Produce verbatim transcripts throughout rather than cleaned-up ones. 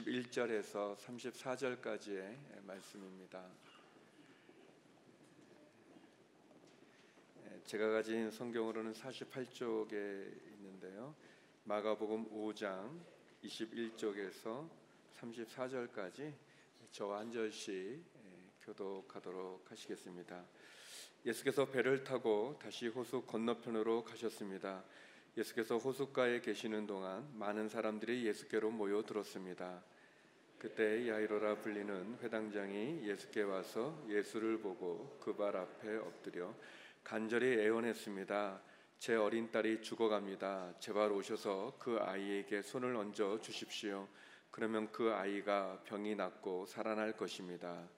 이십일 절에서 삼십사 절까지의 말씀입니다. 제가 가진 성경으로는 사십팔 쪽에 있는데요, 마가복음 오 장 이십일 절에서 삼십사 절까지 저와 한 절씩 교독하도록 하시겠습니다. 예수께서 배를 타고 다시 호수 건너편으로 가셨습니다. 예수께서 호숫가에 계시는 동안 많은 사람들이 예수께로 모여들었습니다. 그때 야이로라 불리는 회당장이 예수께 와서 예수를 보고 그 발 앞에 엎드려 간절히 애원했습니다. 제 어린 딸이 죽어갑니다. 제발 오셔서 그 아이에게 손을 얹어 주십시오. 그러면 그 아이가 병이 낫고 살아날 것입니다.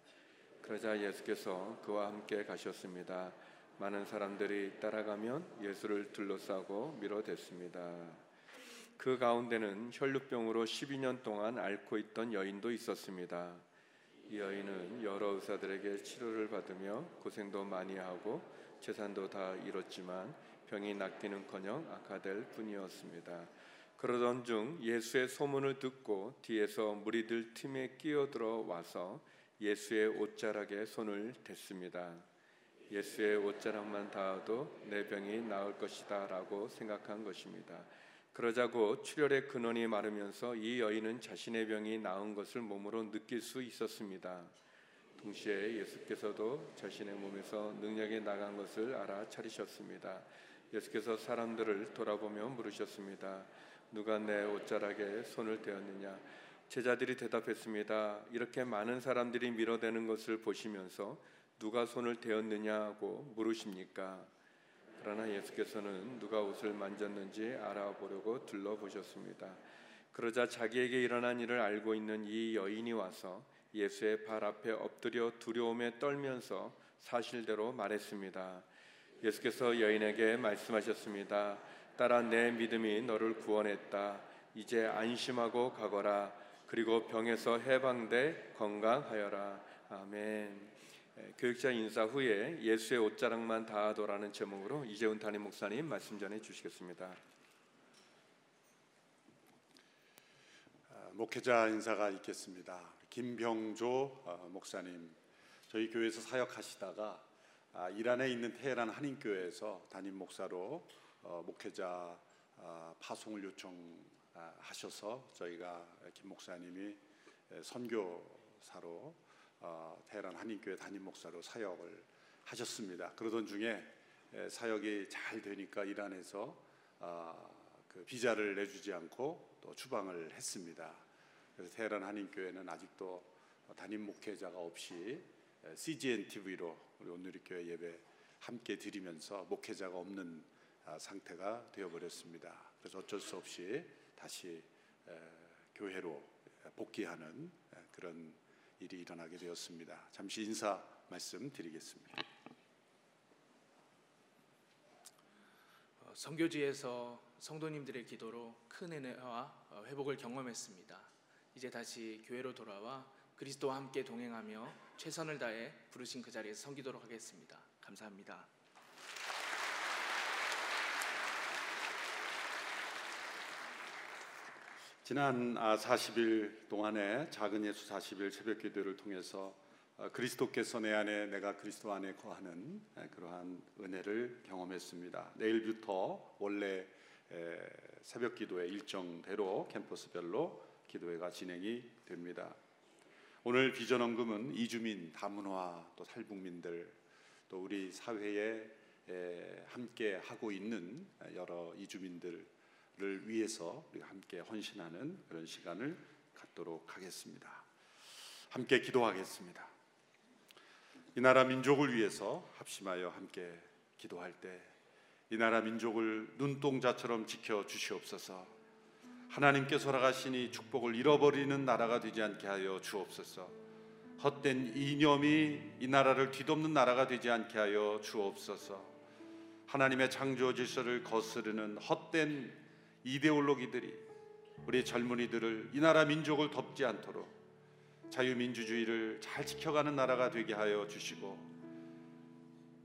그러자 예수께서 그와 함께 가셨습니다. 많은 사람들이 따라가면 예수를 둘러싸고 밀어댔습니다. 그 가운데는 혈루병으로 십이 년 동안 앓고 있던 여인도 있었습니다. 이 여인은 여러 의사들에게 치료를 받으며 고생도 많이 하고 재산도 다 잃었지만 병이 낫기는커녕 악화될 뿐이었습니다. 그러던 중 예수의 소문을 듣고 뒤에서 무리들 틈에 끼어들어 와서 예수의 옷자락에 손을 댔습니다. 예수의 옷자락만 닿아도 내 병이 나을 것이다 라고 생각한 것입니다. 그러자고 출혈의 근원이 마르면서 이 여인은 자신의 병이 나은 것을 몸으로 느낄 수 있었습니다. 동시에 예수께서도 자신의 몸에서 능력이 나간 것을 알아차리셨습니다. 예수께서 사람들을 돌아보며 물으셨습니다. 누가 내 옷자락에 손을 대었느냐? 제자들이 대답했습니다. 이렇게 많은 사람들이 밀어대는 것을 보시면서 누가 손을 대었느냐고 물으십니까? 그러나 예수께서는 누가 옷을 만졌는지 알아보려고 둘러보셨습니다. 그러자 자기에게 일어난 일을 알고 있는 이 여인이 와서 예수의 발 앞에 엎드려 두려움에 떨면서 사실대로 말했습니다. 예수께서 여인에게 말씀하셨습니다. 딸아, 내 믿음이 너를 구원했다. 이제 안심하고 가거라. 그리고 병에서 해방돼 건강하여라. 아멘. 교육자 인사 후에 예수의 옷자락만 닿아도라는 제목으로 이재훈 담임 목사님 말씀 전해 주시겠습니다. 목회자 인사가 있겠습니다. 김병조 목사님, 저희 교회에서 사역하시다가 이란에 있는 테헤란 한인교회에서 담임 목사로 목회자 파송을 요청하셔서 저희가 김 목사님이 선교사로 어, 테헤란 한인교회 담임 목사로 사역을 하셨습니다. 그러던 중에 에, 사역이 잘 되니까 이란에서 어, 그 비자를 내주지 않고 또 추방을 했습니다. 그래서 테헤란 한인교회는 아직도 담임 목회자가 없이 에, 씨지엔 티비로 우리 온누리교회 예배 함께 드리면서 목회자가 없는 아, 상태가 되어버렸습니다. 그래서 어쩔 수 없이 다시 에, 교회로 복귀하는 에, 그런 일이 일어나게 되었습니다. 잠시 인사 말씀드리겠습니다. 어, 선교지에서 성도님들의 기도로 큰 은혜와 회복을 경험했습니다. 이제 다시 교회로 돌아와 그리스도와 함께 동행하며 최선을 다해 부르신 그 자리에서 섬기도록 하겠습니다. 감사합니다. 지난 사십 일 동안에 작은 예수 사십 일 새벽 기도를 통해서 그리스도께서 내 안에, 내가 그리스도 안에 거하는 그러한 은혜를 경험했습니다. 내일부터 원래 새벽 기도의 일정대로 캠퍼스별로 기도회가 진행이 됩니다. 오늘 비전원금은 이주민, 다문화, 또 탈북민들, 또 우리 사회에 함께 하고 있는 여러 이주민들 를 위해서 우리가 함께 헌신하는 그런 시간을 갖도록 하겠습니다. 함께 기도하겠습니다. 이 나라 민족을 위해서 합심하여 함께 기도할 때 이 나라 민족을 눈동자처럼 지켜 주시옵소서. 하나님께 돌아가시니 축복을 잃어버리는 나라가 되지 않게 하여 주옵소서. 헛된 이념이 이 나라를 뒤덮는 나라가 되지 않게 하여 주옵소서. 하나님의 창조 질서를 거스르는 헛된 이데올로기들이 우리 젊은이들을, 이 나라 민족을 덮지 않도록 자유민주주의를 잘 지켜가는 나라가 되게 하여 주시고,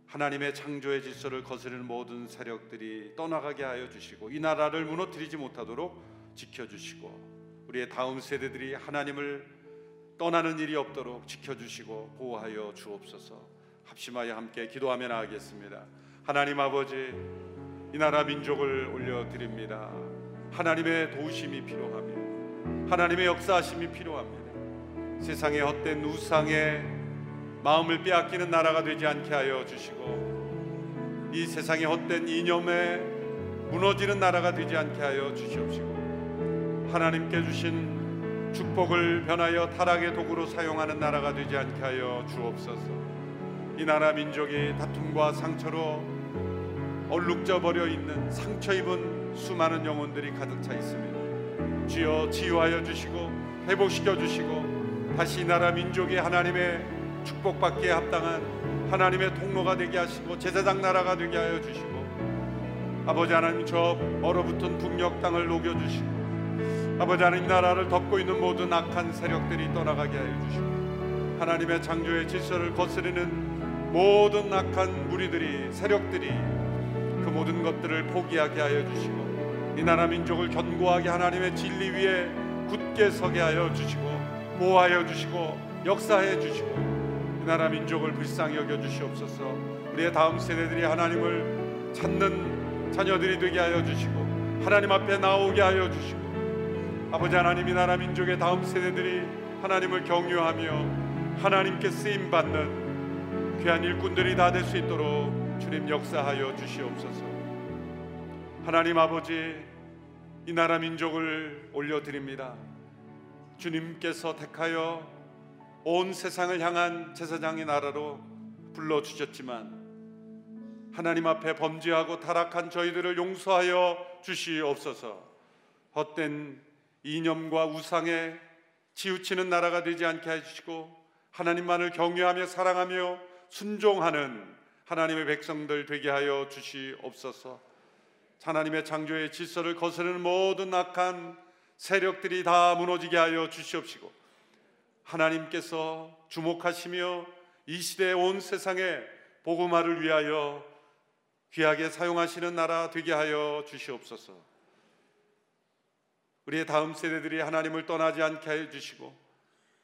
하나님의 창조의 질서를 거스르는 모든 세력들이 떠나가게 하여 주시고, 이 나라를 무너뜨리지 못하도록 지켜주시고, 우리의 다음 세대들이 하나님을 떠나는 일이 없도록 지켜주시고 보호하여 주옵소서. 합심하여 함께 기도하며 나아가겠습니다. 하나님 아버지, 이 나라 민족을 올려드립니다. 하나님의 도우심이 필요합니다. 하나님의 역사하심이 필요합니다. 세상의 헛된 우상에 마음을 빼앗기는 나라가 되지 않게 하여 주시고, 이 세상의 헛된 이념에 무너지는 나라가 되지 않게 하여 주시옵시고, 하나님께 주신 축복을 변하여 타락의 도구로 사용하는 나라가 되지 않게 하여 주옵소서. 이 나라 민족이 다툼과 상처로 얼룩져 버려 있는, 상처 입은 수많은 영혼들이 가득 차 있습니다. 주여 치유하여 주시고 회복시켜 주시고, 다시 이 나라 민족이 하나님의 축복받기에 합당한 하나님의 통로가 되게 하시고 제사장 나라가 되게 하여 주시고, 아버지 하나님 저 얼어붙은 북녘 땅을 녹여주시고, 아버지 하나님 나라를 덮고 있는 모든 악한 세력들이 떠나가게 하여 주시고, 하나님의 창조의 질서를 거스르는 모든 악한 무리들이, 세력들이 그 모든 것들을 포기하게 하여 주시고, 이 나라 민족을 견고하게 하나님의 진리 위에 굳게 서게 하여 주시고, 보호하여 주시고 역사해 주시고, 이 나라 민족을 불쌍히 여겨 주시옵소서. 우리의 다음 세대들이 하나님을 찾는 자녀들이 되게 하여 주시고, 하나님 앞에 나오게 하여 주시고, 아버지 하나님 이 나라 민족의 다음 세대들이 하나님을 경유하며 하나님께 쓰임받는 귀한 일꾼들이 다 될 수 있도록 주님 역사하여 주시옵소서. 하나님 아버지, 이 나라 민족을 올려드립니다. 주님께서 택하여 온 세상을 향한 제사장의 나라로 불러주셨지만, 하나님 앞에 범죄하고 타락한 저희들을 용서하여 주시옵소서. 헛된 이념과 우상에 치우치는 나라가 되지 않게 해주시고, 하나님만을 경외하며 사랑하며 순종하는 하나님의 백성들 되게 하여 주시옵소서. 하나님의 창조의 질서를 거스르는 모든 악한 세력들이 다 무너지게 하여 주시옵시고, 하나님께서 주목하시며 이 시대의 온 세상에 복음화를 위하여 귀하게 사용하시는 나라 되게 하여 주시옵소서. 우리의 다음 세대들이 하나님을 떠나지 않게 해주시고,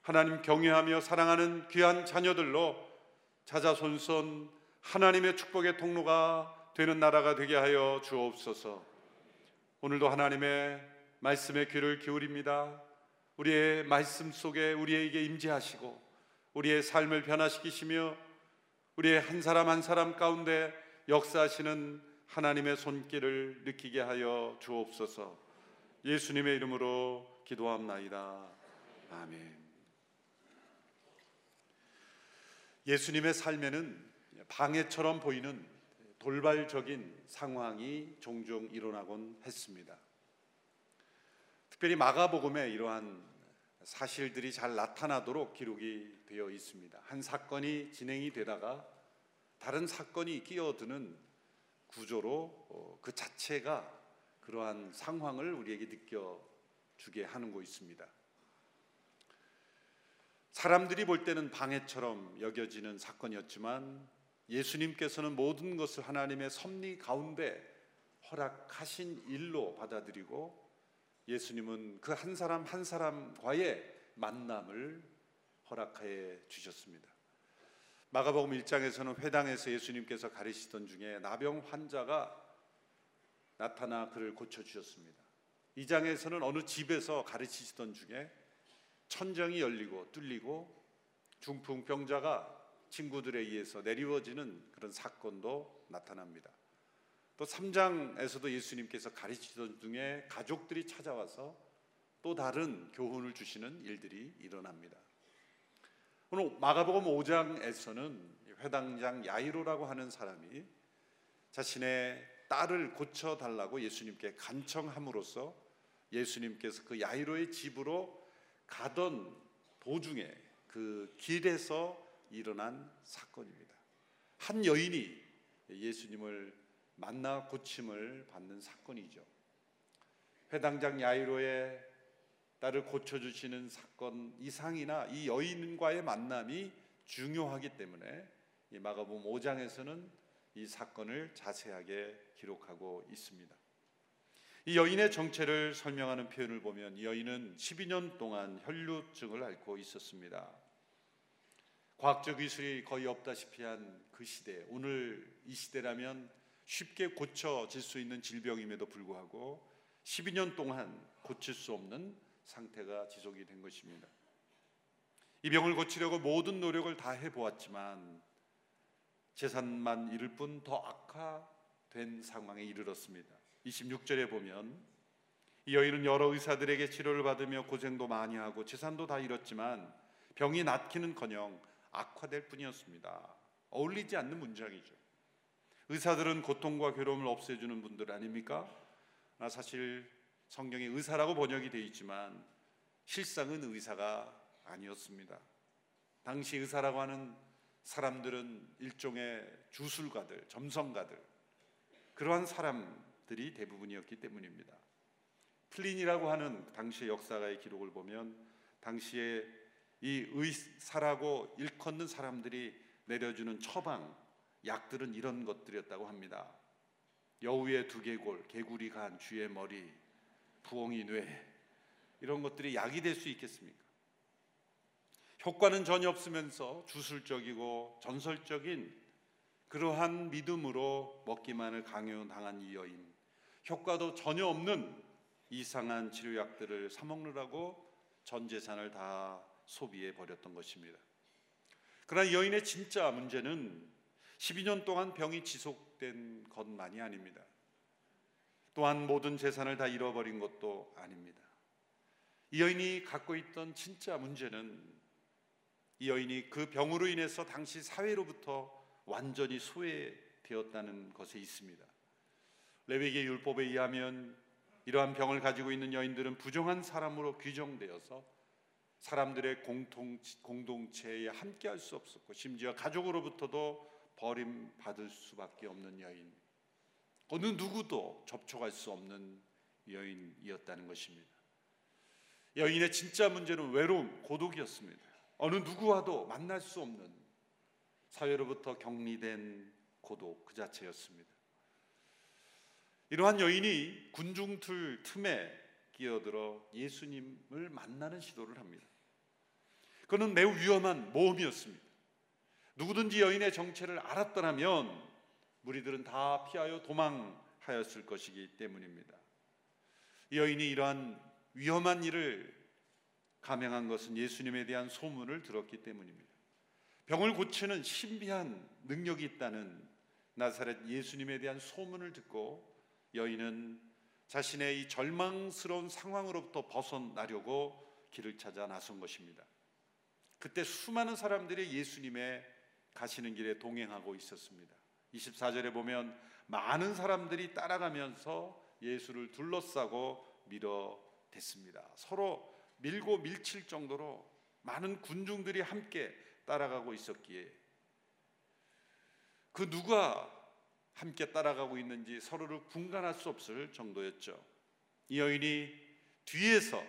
하나님 경외하며 사랑하는 귀한 자녀들로 자자손손 하나님의 축복의 통로가 되는 나라가 되게 하여 주옵소서. 오늘도 하나님의 말씀에 귀를 기울입니다. 우리의 말씀 속에 우리에게 임재하시고, 우리의 삶을 변화시키시며, 우리의 한 사람 한 사람 가운데 역사하시는 하나님의 손길을 느끼게 하여 주옵소서. 예수님의 이름으로 기도합나이다. 아멘. 예수님의 삶에는 방해처럼 보이는 돌발적인 상황이 종종 일어나곤 했습니다. 특별히 마가복음에 이러한 사실들이 잘 나타나도록 기록이 되어 있습니다. 한 사건이 진행이 되다가 다른 사건이 끼어드는 구조로 그 자체가 그러한 상황을 우리에게 느껴주게 하는 거 있습니다. 사람들이 볼 때는 방해처럼 여겨지는 사건이었지만, 예수님께서는 모든 것을 하나님의 섭리 가운데 허락하신 일로 받아들이고, 예수님은 그 한 사람 한 사람과의 만남을 허락해 주셨습니다. 마가복음 일 장에서는 회당에서 예수님께서 가르치던 중에 나병 환자가 나타나 그를 고쳐주셨습니다. 이 장에서는 어느 집에서 가르치시던 중에 천정이 열리고 뚫리고 중풍병자가 친구들에 의해서 내리워지는 그런 사건도 나타납니다. 또 삼 장에서도 예수님께서 가르치시던 중에 가족들이 찾아와서 또 다른 교훈을 주시는 일들이 일어납니다. 오늘 마가복음 오 장에서는 회당장 야이로라고 하는 사람이 자신의 딸을 고쳐달라고 예수님께 간청함으로써, 예수님께서 그 야이로의 집으로 가던 도중에 그 길에서 일어난 사건입니다. 한 여인이 예수님을 만나 고침을 받는 사건이죠. 회당장 야이로의 딸을 고쳐주시는 사건 이상이나 이 여인과의 만남이 중요하기 때문에 이 마가복음 오 장에서는 이 사건을 자세하게 기록하고 있습니다. 이 여인의 정체를 설명하는 표현을 보면 이 여인은 십이 년 동안 혈루증을 앓고 있었습니다. 과학적 기술이 거의 없다시피 한 그 시대, 오늘 이 시대라면 쉽게 고쳐질 수 있는 질병임에도 불구하고 십이 년 동안 고칠 수 없는 상태가 지속이 된 것입니다. 이 병을 고치려고 모든 노력을 다 해보았지만 재산만 잃을 뿐 더 악화된 상황에 이르렀습니다. 이십육 절에 보면 이 여인은 여러 의사들에게 치료를 받으며 고생도 많이 하고 재산도 다 잃었지만 병이 낫기는커녕 악화될 뿐이었습니다. 어울리지 않는 문장이죠. 의사들은 고통과 괴로움을 없애주는 분들 아닙니까? 사실 성경에 의사라고 번역이 되어 있지만 실상은 의사가 아니었습니다. 당시 의사라고 하는 사람들은 일종의 주술가들, 점성가들, 그러한 사람들이 대부분이었기 때문입니다. 플린이라고 하는 당시의 역사가의 기록을 보면 당시에 이 의사라고 일컫는 사람들이 내려주는 처방, 약들은 이런 것들이었다고 합니다. 여우의 두개골, 개구리 간, 쥐의 머리, 부엉이 뇌, 이런 것들이 약이 될 수 있겠습니까? 효과는 전혀 없으면서 주술적이고 전설적인 그러한 믿음으로 먹기만을 강요당한 이 여인, 효과도 전혀 없는 이상한 치료약들을 사먹느라고 전 재산을 다 소비해버렸던 것입니다. 그러나 여인의 진짜 문제는 십이 년 동안 병이 지속된 것만이 아닙니다. 또한 모든 재산을 다 잃어버린 것도 아닙니다. 이 여인이 갖고 있던 진짜 문제는 이 여인이 그 병으로 인해서 당시 사회로부터 완전히 소외되었다는 것에 있습니다. 레위기의 율법에 의하면 이러한 병을 가지고 있는 여인들은 부정한 사람으로 규정되어서 사람들의 공통, 공동체에 함께할 수 없었고 심지어 가족으로부터도 버림받을 수밖에 없는 여인, 어느 누구도 접촉할 수 없는 여인이었다는 것입니다. 여인의 진짜 문제는 외로움, 고독이었습니다. 어느 누구와도 만날 수 없는 사회로부터 격리된 고독 그 자체였습니다. 이러한 여인이 군중틀 틈에 끼어들어 예수님을 만나는 시도를 합니다. 그는 매우 위험한 모험이었습니다. 누구든지 여인의 정체를 알았더라면 무리들은 다 피하여 도망하였을 것이기 때문입니다. 여인이 이러한 위험한 일을 감행한 것은 예수님에 대한 소문을 들었기 때문입니다. 병을 고치는 신비한 능력이 있다는 나사렛 예수님에 대한 소문을 듣고 여인은 자신의 이 절망스러운 상황으로부터 벗어나려고 길을 찾아 나선 것입니다. 그때 수많은 사람들이 예수님의 가시는 길에 동행하고 있었습니다. 이십사 절에 보면 많은 사람들이 따라가면서 예수를 둘러싸고 밀어댔습니다. 서로 밀고 밀칠 정도로 많은 군중들이 함께 따라가고 있었기에 그 누가 함께 따라가고 있는지 서로를 분간할 수 없을 정도였죠. 이 여인이 뒤에서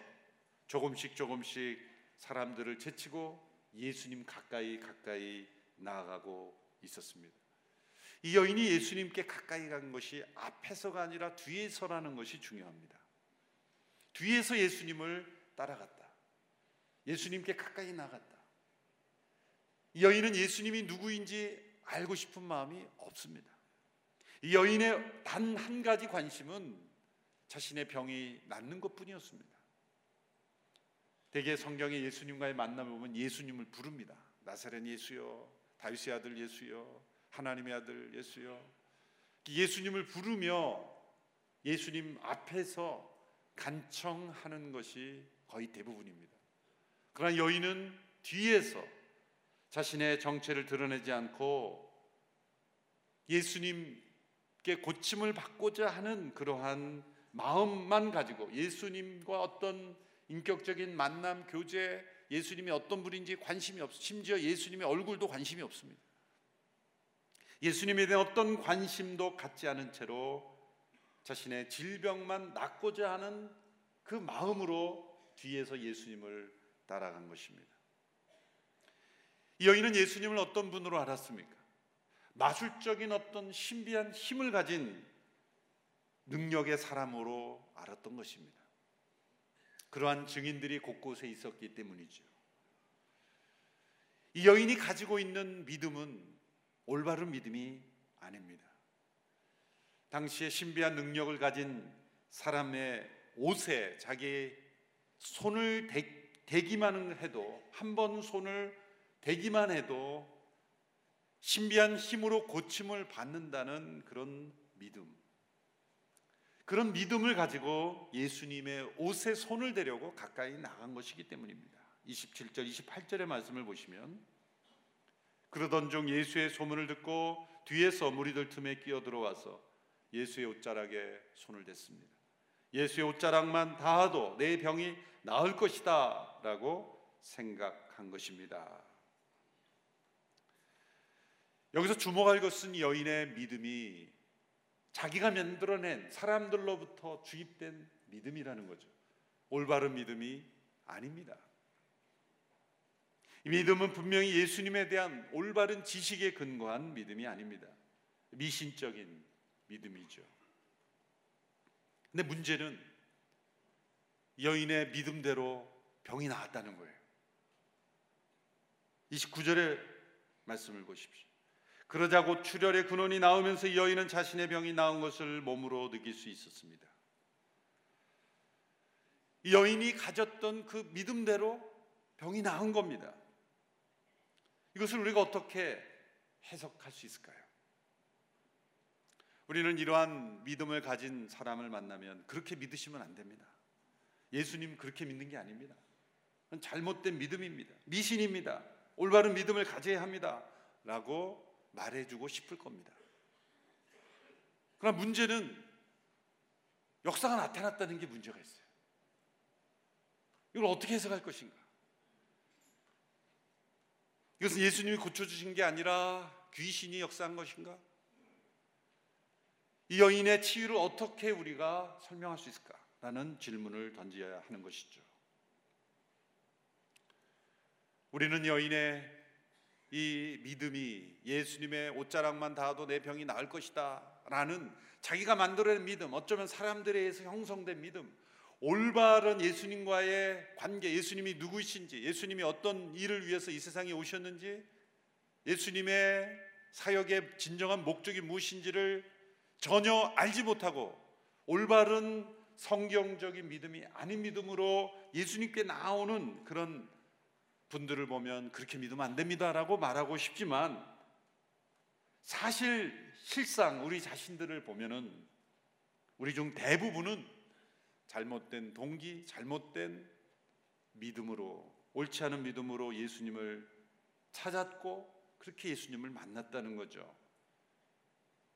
조금씩 조금씩 사람들을 제치고 예수님 가까이 가까이 나아가고 있었습니다. 이 여인이 예수님께 가까이 간 것이 앞에서가 아니라 뒤에서라는 것이 중요합니다. 뒤에서 예수님을 따라갔다. 예수님께 가까이 나갔다. 이 여인은 예수님이 누구인지 알고 싶은 마음이 없습니다. 이 여인의 단 한 가지 관심은 자신의 병이 낫는 것뿐이었습니다. 대개 성경에 예수님과의 만남을 보면 예수님을 부릅니다. 나사렛 예수여, 다윗의 아들 예수여, 하나님의 아들 예수여. 예수님을 부르며 예수님 앞에서 간청하는 것이 거의 대부분입니다. 그러나 여인은 뒤에서 자신의 정체를 드러내지 않고 예수님께 고침을 받고자 하는 그러한 마음만 가지고 예수님과 어떤 인격적인 만남, 교제, 예수님이 어떤 분인지 관심이 없어, 심지어 예수님의 얼굴도 관심이 없습니다. 예수님에 대한 어떤 관심도 갖지 않은 채로 자신의 질병만 낫고자 하는 그 마음으로 뒤에서 예수님을 따라간 것입니다. 이 여인은 예수님을 어떤 분으로 알았습니까? 마술적인 어떤 신비한 힘을 가진 능력의 사람으로 알았던 것입니다. 그러한 증인들이 곳곳에 있었기 때문이죠. 이 여인이 가지고 있는 믿음은 올바른 믿음이 아닙니다. 당시에 신비한 능력을 가진 사람의 옷에 자기의 손을 대, 대기만 해도, 한 번 손을 대기만 해도 신비한 힘으로 고침을 받는다는 그런 믿음, 그런 믿음을 가지고 예수님의 옷에 손을 대려고 가까이 나간 것이기 때문입니다. 이십칠 절, 이십팔 절의 말씀을 보시면, 그러던 중 예수의 소문을 듣고 뒤에서 무리들 틈에 끼어들어와서 예수의 옷자락에 손을 댔습니다. 예수의 옷자락만 닿아도 내 병이 나을 것이다 라고 생각한 것입니다. 여기서 주목할 것은 여인의 믿음이 자기가 만들어낸 사람들로부터 주입된 믿음이라는 거죠. 올바른 믿음이 아닙니다. 이 믿음은 분명히 예수님에 대한 올바른 지식에 근거한 믿음이 아닙니다. 미신적인 믿음이죠. 근데 문제는 여인의 믿음대로 병이 나았다는 거예요. 이십구 절의 말씀을 보십시오. 그러자 곧 출혈의 근원이 나오면서 여인은 자신의 병이 나은 것을 몸으로 느낄 수 있었습니다. 여인이 가졌던 그 믿음대로 병이 나은 겁니다. 이것을 우리가 어떻게 해석할 수 있을까요? 우리는 이러한 믿음을 가진 사람을 만나면 그렇게 믿으시면 안 됩니다. 예수님 그렇게 믿는 게 아닙니다. 잘못된 믿음입니다. 미신입니다. 올바른 믿음을 가져야 합니다 라고 말해주고 싶을 겁니다. 그러나 문제는 역사가 나타났다는 게 문제가 있어요. 이걸 어떻게 해석할 것인가? 이것은 예수님이 고쳐주신 게 아니라 귀신이 역사한 것인가? 이 여인의 치유를 어떻게 우리가 설명할 수 있을까? 라는 질문을 던져야 하는 것이죠. 우리는 여인의 이 믿음이 예수님의 옷자락만 닿아도 내 병이 나을 것이다 라는 자기가 만들어낸 믿음, 어쩌면 사람들에 의해서 형성된 믿음, 올바른 예수님과의 관계, 예수님이 누구이신지, 예수님이 어떤 일을 위해서 이 세상에 오셨는지, 예수님의 사역의 진정한 목적이 무엇인지를 전혀 알지 못하고 올바른 성경적인 믿음이 아닌 믿음으로 예수님께 나오는 그런 분들을 보면 그렇게 믿으면 안 됩니다라고 말하고 싶지만, 사실 실상 우리 자신들을 보면은 우리 중 대부분은 잘못된 동기, 잘못된 믿음으로, 옳지 않은 믿음으로 예수님을 찾았고 그렇게 예수님을 만났다는 거죠.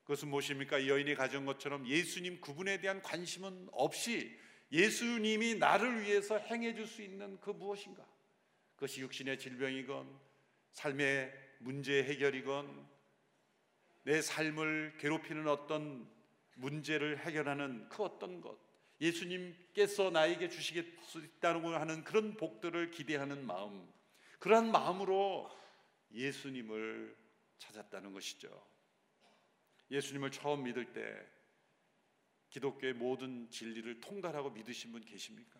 그것은 무엇입니까? 여인이 가진 것처럼 예수님 그분에 대한 관심은 없이 예수님이 나를 위해서 행해줄 수 있는 그 무엇인가, 그것이 육신의 질병이건 삶의 문제 해결이건 내 삶을 괴롭히는 어떤 문제를 해결하는 그 어떤 것, 예수님께서 나에게 주시겠다고 하는 그런 복들을 기대하는 마음, 그러한 마음으로 예수님을 찾았다는 것이죠. 예수님을 처음 믿을 때 기독교의 모든 진리를 통달하고 믿으신 분 계십니까?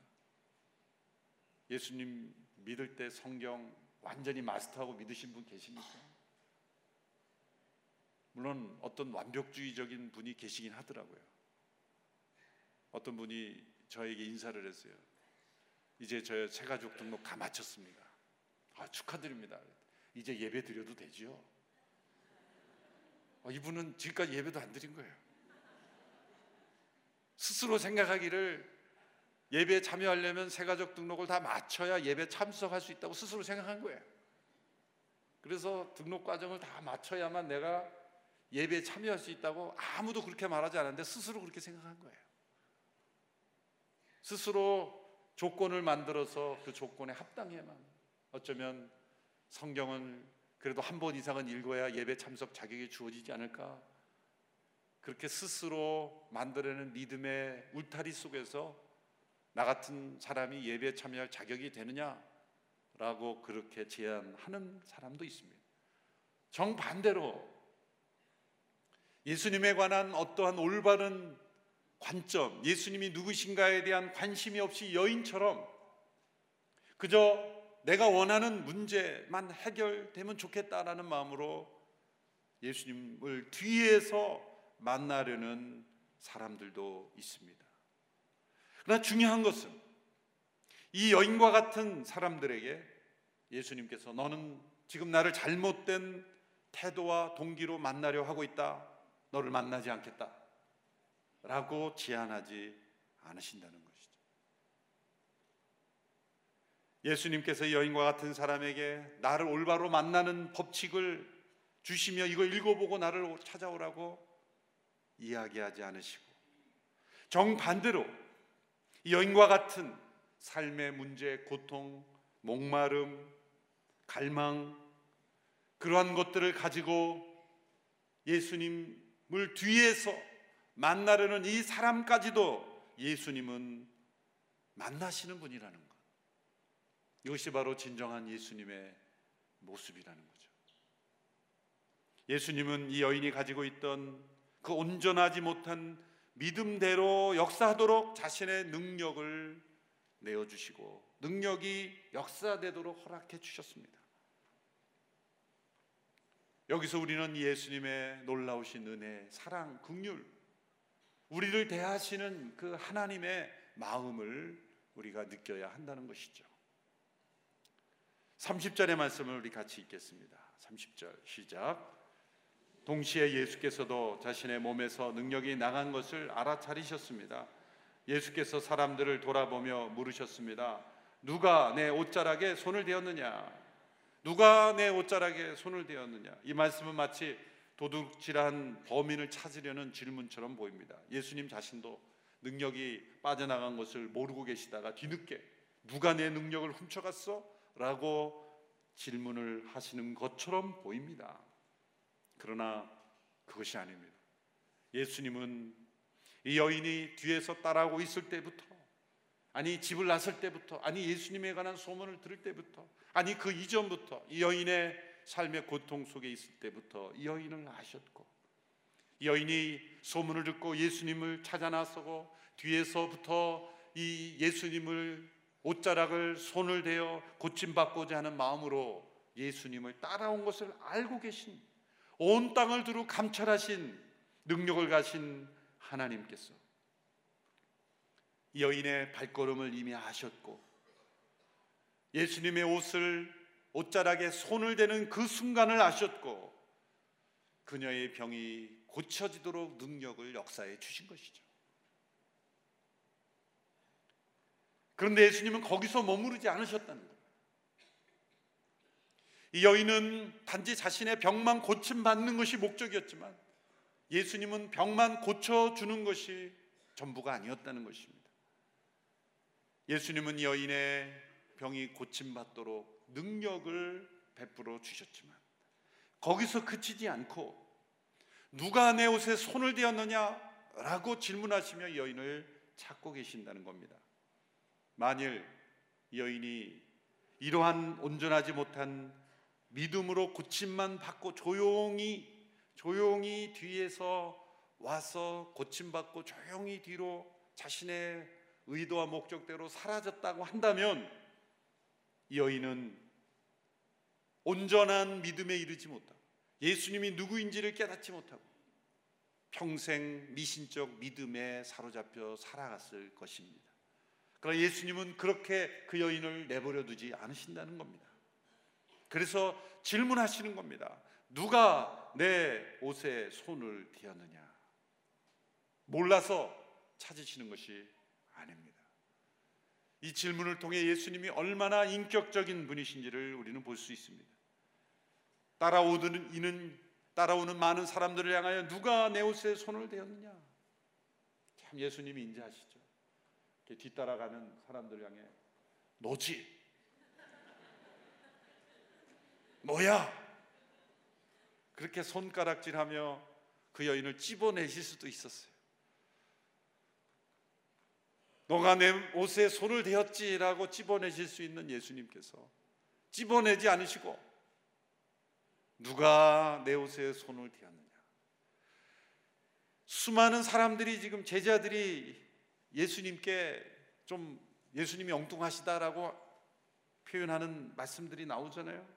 예수님 믿을 때 성경 완전히 마스터하고 믿으신 분 계십니까? 물론 어떤 완벽주의적인 분이 계시긴 하더라고요. 어떤 분이 저에게 인사를 했어요. 이제 저의 새가족 등록 다 마쳤습니다. 아, 축하드립니다. 이제 예배 드려도 되지요? 아, 이분은 지금까지 예배도 안 드린 거예요. 스스로 생각하기를 예배에 참여하려면 새가족 등록을 다 마쳐야 예배 참석할 수 있다고 스스로 생각한 거예요. 그래서 등록 과정을 다 마쳐야만 내가 예배에 참여할 수 있다고, 아무도 그렇게 말하지 않았는데 스스로 그렇게 생각한 거예요. 스스로 조건을 만들어서 그 조건에 합당해야만, 어쩌면 성경은 그래도 한 번 이상은 읽어야 예배 참석 자격이 주어지지 않을까, 그렇게 스스로 만들어내는 믿음의 울타리 속에서 나 같은 사람이 예배에 참여할 자격이 되느냐라고 그렇게 제안하는 사람도 있습니다. 정반대로 예수님에 관한 어떠한 올바른 관점, 예수님이 누구신가에 대한 관심이 없이 여인처럼 그저 내가 원하는 문제만 해결되면 좋겠다라는 마음으로 예수님을 뒤에서 만나려는 사람들도 있습니다. 그러나 중요한 것은 이 여인과 같은 사람들에게 예수님께서 너는 지금 나를 잘못된 태도와 동기로 만나려 하고 있다, 너를 만나지 않겠다 라고 제안하지 않으신다는 것이죠. 예수님께서 여인과 같은 사람에게 나를 올바로 만나는 법칙을 주시며 이거 읽어보고 나를 찾아오라고 이야기하지 않으시고, 정반대로 여인과 같은 삶의 문제, 고통, 목마름, 갈망, 그러한 것들을 가지고 예수님을 뒤에서 만나려는 이 사람까지도 예수님은 만나시는 분이라는 것, 이것이 바로 진정한 예수님의 모습이라는 거죠. 예수님은 이 여인이 가지고 있던 그 온전하지 못한 믿음대로 역사하도록 자신의 능력을 내어주시고 능력이 역사되도록 허락해 주셨습니다. 여기서 우리는 예수님의 놀라우신 은혜, 사랑, 긍휼, 우리를 대하시는 그 하나님의 마음을 우리가 느껴야 한다는 것이죠. 삼십 절의 말씀을 우리 같이 읽겠습니다. 삼십 절 시작. 동시에 예수께서도 자신의 몸에서 능력이 나간 것을 알아차리셨습니다. 예수께서 사람들을 돌아보며 물으셨습니다. 누가 내 옷자락에 손을 대었느냐? 누가 내 옷자락에 손을 대었느냐? 이 말씀은 마치 도둑질한 범인을 찾으려는 질문처럼 보입니다. 예수님 자신도 능력이 빠져나간 것을 모르고 계시다가 뒤늦게 누가 내 능력을 훔쳐갔어? 라고 질문을 하시는 것처럼 보입니다. 그러나 그것이 아닙니다. 예수님은 이 여인이 뒤에서 따라오고 있을 때부터, 아니 집을 나설 때부터, 아니 예수님에 관한 소문을 들을 때부터, 아니 그 이전부터, 이 여인의 삶의 고통 속에 있을 때부터 이 여인을 아셨고, 이 여인이 소문을 듣고 예수님을 찾아 나서고 뒤에서부터 이 예수님을 옷자락을 손을 대어 고침받고자 하는 마음으로 예수님을 따라온 것을 알고 계신, 온 땅을 두루 감찰하신 능력을 가신 하나님께서 이 여인의 발걸음을 이미 아셨고, 예수님의 옷을 옷자락에 손을 대는 그 순간을 아셨고, 그녀의 병이 고쳐지도록 능력을 역사해 주신 것이죠. 그런데 예수님은 거기서 머무르지 않으셨다는 거예요. 이 여인은 단지 자신의 병만 고침받는 것이 목적이었지만 예수님은 병만 고쳐주는 것이 전부가 아니었다는 것입니다. 예수님은 여인의 병이 고침받도록 능력을 베풀어 주셨지만 거기서 그치지 않고 누가 내 옷에 손을 대었느냐라고 질문하시며 여인을 찾고 계신다는 겁니다. 만일 여인이 이러한 온전하지 못한 믿음으로 고침만 받고 조용히 조용히 뒤에서 와서 고침받고 조용히 뒤로 자신의 의도와 목적대로 사라졌다고 한다면 이 여인은 온전한 믿음에 이르지 못하고 예수님이 누구인지를 깨닫지 못하고 평생 미신적 믿음에 사로잡혀 살아갔을 것입니다. 그러나 예수님은 그렇게 그 여인을 내버려 두지 않으신다는 겁니다. 그래서 질문하시는 겁니다. 누가 내 옷에 손을 대었느냐? 몰라서 찾으시는 것이 아닙니다. 이 질문을 통해 예수님이 얼마나 인격적인 분이신지를 우리는 볼 수 있습니다. 따라오는 이는 따라오는 많은 사람들을 향하여 누가 내 옷에 손을 대었느냐? 참 예수님이 인지하시죠. 뒤따라가는 사람들을 향해 너지, 너야, 그렇게 손가락질하며 그 여인을 찝어내실 수도 있었어요. 너가 내 옷에 손을 대었지라고 찝어내실 수 있는 예수님께서 찝어내지 않으시고 누가 내 옷에 손을 대었느냐, 수많은 사람들이 지금 제자들이 예수님께 좀 예수님이 엉뚱하시다라고 표현하는 말씀들이 나오잖아요.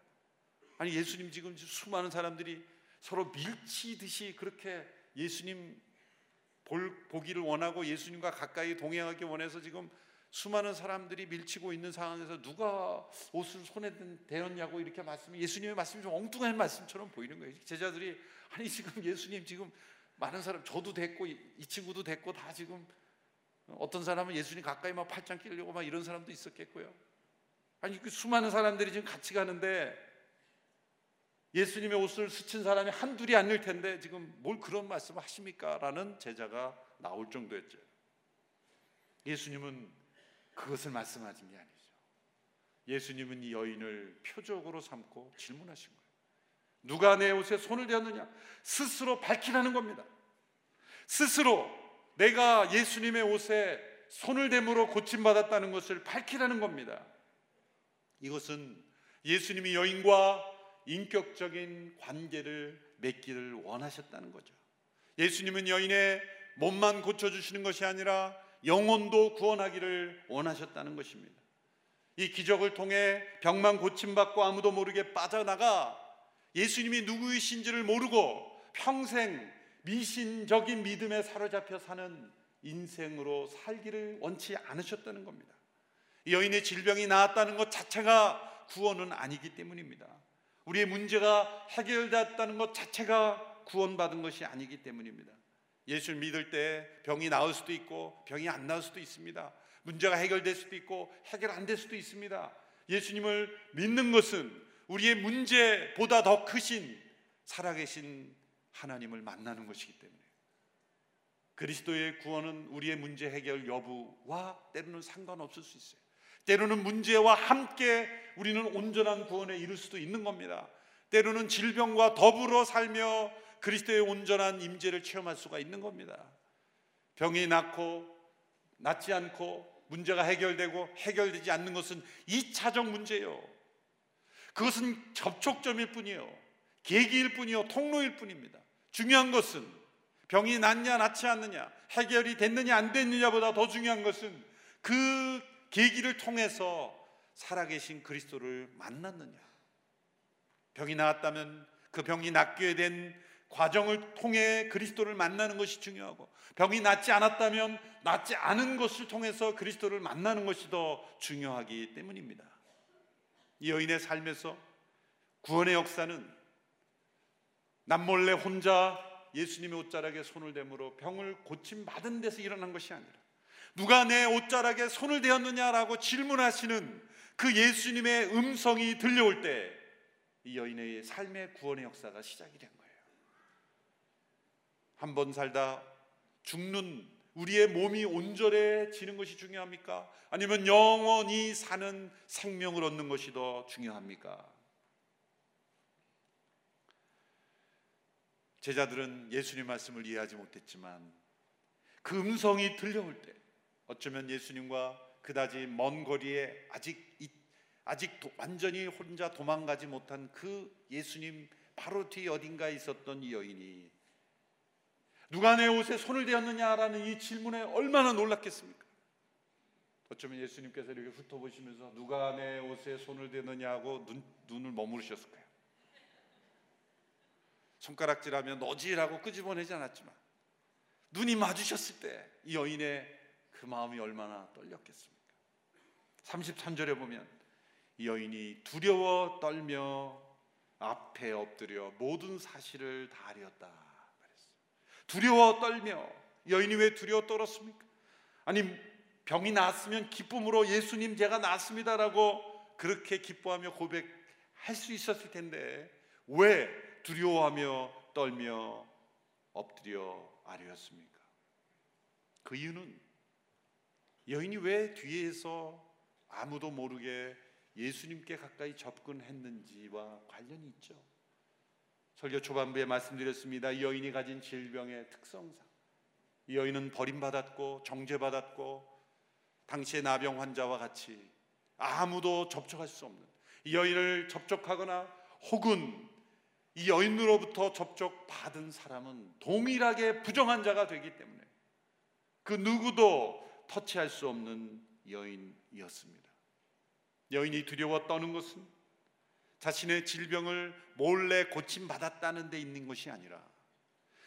아니 예수님 지금 수많은 사람들이 서로 밀치듯이 그렇게 예수님 볼, 보기를 원하고 예수님과 가까이 동행하기 원해서 지금 수많은 사람들이 밀치고 있는 상황에서 누가 옷을 손에 대었냐고 이렇게 말씀, 예수님의 말씀이 좀 엉뚱한 말씀처럼 보이는 거예요. 제자들이 아니 지금 예수님 지금 많은 사람, 저도 됐고 이, 이 친구도 됐고 다 지금 어떤 사람은 예수님 가까이 막 팔짱 끼려고 막 이런 사람도 있었겠고요. 아니 그 수많은 사람들이 지금 같이 가는데 예수님의 옷을 스친 사람이 한둘이 아닐 텐데 지금 뭘 그런 말씀을 하십니까? 라는 제자가 나올 정도였죠. 예수님은 그것을 말씀하신 게 아니죠. 예수님은 이 여인을 표적으로 삼고 질문하신 거예요. 누가 내 옷에 손을 대었느냐? 스스로 밝히라는 겁니다. 스스로 내가 예수님의 옷에 손을 대므로 고침받았다는 것을 밝히라는 겁니다. 이것은 예수님이 여인과 인격적인 관계를 맺기를 원하셨다는 거죠. 예수님은 여인의 몸만 고쳐주시는 것이 아니라 영혼도 구원하기를 원하셨다는 것입니다. 이 기적을 통해 병만 고침받고 아무도 모르게 빠져나가 예수님이 누구이신지를 모르고 평생 미신적인 믿음에 사로잡혀 사는 인생으로 살기를 원치 않으셨다는 겁니다. 여인의 질병이 나았다는 것 자체가 구원은 아니기 때문입니다. 우리의 문제가 해결됐다는 것 자체가 구원받은 것이 아니기 때문입니다. 예수를 믿을 때 병이 나을 수도 있고 병이 안 나을 수도 있습니다. 문제가 해결될 수도 있고 해결 안 될 수도 있습니다. 예수님을 믿는 것은 우리의 문제보다 더 크신 살아계신 하나님을 만나는 것이기 때문에 그리스도의 구원은 우리의 문제 해결 여부와 때로는 상관없을 수 있어요. 때로는 문제와 함께 우리는 온전한 구원에 이를 수도 있는 겁니다. 때로는 질병과 더불어 살며 그리스도의 온전한 임재를 체험할 수가 있는 겁니다. 병이 낫고 낫지 않고 문제가 해결되고 해결되지 않는 것은 이 차적 문제예요. 그것은 접촉점일 뿐이에요. 계기일 뿐이요, 통로일 뿐입니다. 중요한 것은 병이 낫냐 낫지 않느냐, 해결이 됐느냐 안 됐느냐보다 더 중요한 것은 그 계기를 통해서 살아계신 그리스도를 만났느냐. 병이 나았다면 그 병이 낫게 된 과정을 통해 그리스도를 만나는 것이 중요하고, 병이 낫지 않았다면 낫지 않은 것을 통해서 그리스도를 만나는 것이 더 중요하기 때문입니다. 이 여인의 삶에서 구원의 역사는 남몰래 혼자 예수님의 옷자락에 손을 대므로 병을 고침받은 데서 일어난 것이 아니라 누가 내 옷자락에 손을 대었느냐라고 질문하시는 그 예수님의 음성이 들려올 때 이 여인의 삶의 구원의 역사가 시작이 된 거예요. 한 번 살다 죽는 우리의 몸이 온전해지는 것이 중요합니까? 아니면 영원히 사는 생명을 얻는 것이 더 중요합니까? 제자들은 예수님 말씀을 이해하지 못했지만 그 음성이 들려올 때 어쩌면 예수님과 그다지 먼 거리에 아직 아직 도, 완전히 혼자 도망가지 못한 그 예수님 바로 뒤 어딘가에 있었던 이 여인이 누가 내 옷에 손을 대었느냐라는 이 질문에 얼마나 놀랐겠습니까? 어쩌면 예수님께서 이렇게 훑어보시면서 누가 내 옷에 손을 대느냐고 눈, 눈을 머무르셨을 거예요. 손가락질하면 너지라고 끄집어내지 않았지만 눈이 마주쳤을 때 이 여인의 그 마음이 얼마나 떨렸겠습니까? 삼십삼 절에 보면 이 여인이 두려워 떨며 앞에 엎드려 모든 사실을 다 아뢰었다. 두려워 떨며, 여인이 왜 두려워 떨었습니까? 아니 병이 나았으면 기쁨으로 예수님 제가 나았습니다라고 그렇게 기뻐하며 고백할 수 있었을 텐데 왜 두려워하며 떨며 엎드려 아뢰었습니까? 그 이유는 여인이 왜 뒤에서 아무도 모르게 예수님께 가까이 접근했는지와 관련이 있죠. 설교 초반부에 말씀드렸습니다. 이 여인이 가진 질병의 특성상 이 여인은 버림받았고 정죄받았고 당시의 나병 환자와 같이 아무도 접촉할 수 없는, 이 여인을 접촉하거나 혹은 이 여인으로부터 접촉받은 사람은 동일하게 부정한 자가 되기 때문에 그 누구도 터치할 수 없는 여인이었습니다. 여인이 두려워 떠는 것은 자신의 질병을 몰래 고침받았다는 데 있는 것이 아니라,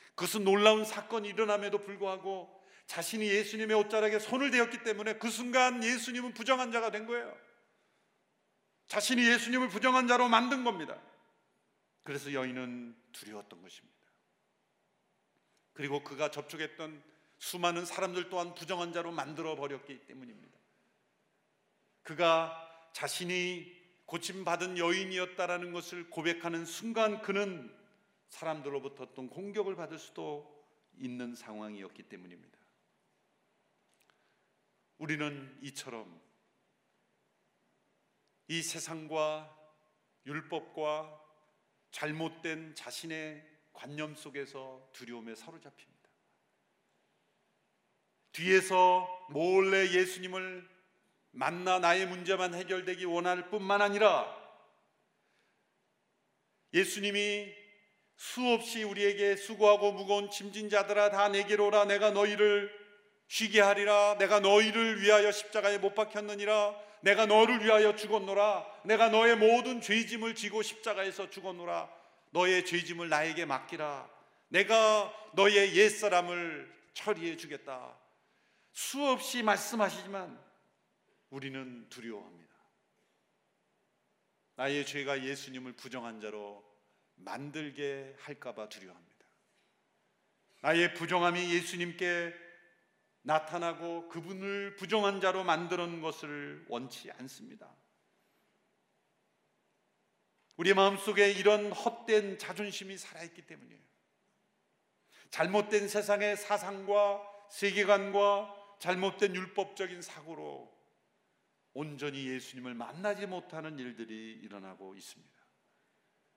그것은 놀라운 사건이 일어남에도 불구하고 자신이 예수님의 옷자락에 손을 대었기 때문에 그 순간 예수님은 부정한 자가 된 거예요. 자신이 예수님을 부정한 자로 만든 겁니다. 그래서 여인은 두려웠던 것입니다. 그리고 그가 접촉했던 수많은 사람들 또한 부정한 자로 만들어버렸기 때문입니다. 그가 자신이 고침받은 여인이었다라는 것을 고백하는 순간 그는 사람들로부터 어떤 공격을 받을 수도 있는 상황이었기 때문입니다. 우리는 이처럼 이 세상과 율법과 잘못된 자신의 관념 속에서 두려움에 사로잡힙니다. 뒤에서 몰래 예수님을 만나 나의 문제만 해결되기 원할 뿐만 아니라, 예수님이 수없이 우리에게 수고하고 무거운 짐진 자들아 다 내게로 오라, 내가 너희를 쉬게 하리라, 내가 너희를 위하여 십자가에 못 박혔느니라, 내가 너를 위하여 죽었노라, 내가 너의 모든 죄짐을 지고 십자가에서 죽었노라, 너의 죄짐을 나에게 맡기라, 내가 너의 옛사람을 처리해 주겠다, 수없이 말씀하시지만 우리는 두려워합니다. 나의 죄가 예수님을 부정한 자로 만들게 할까봐 두려워합니다. 나의 부정함이 예수님께 나타나고 그분을 부정한 자로 만드는 것을 원치 않습니다. 우리 마음속에 이런 헛된 자존심이 살아있기 때문이에요. 잘못된 세상의 사상과 세계관과 잘못된 율법적인 사고로 온전히 예수님을 만나지 못하는 일들이 일어나고 있습니다.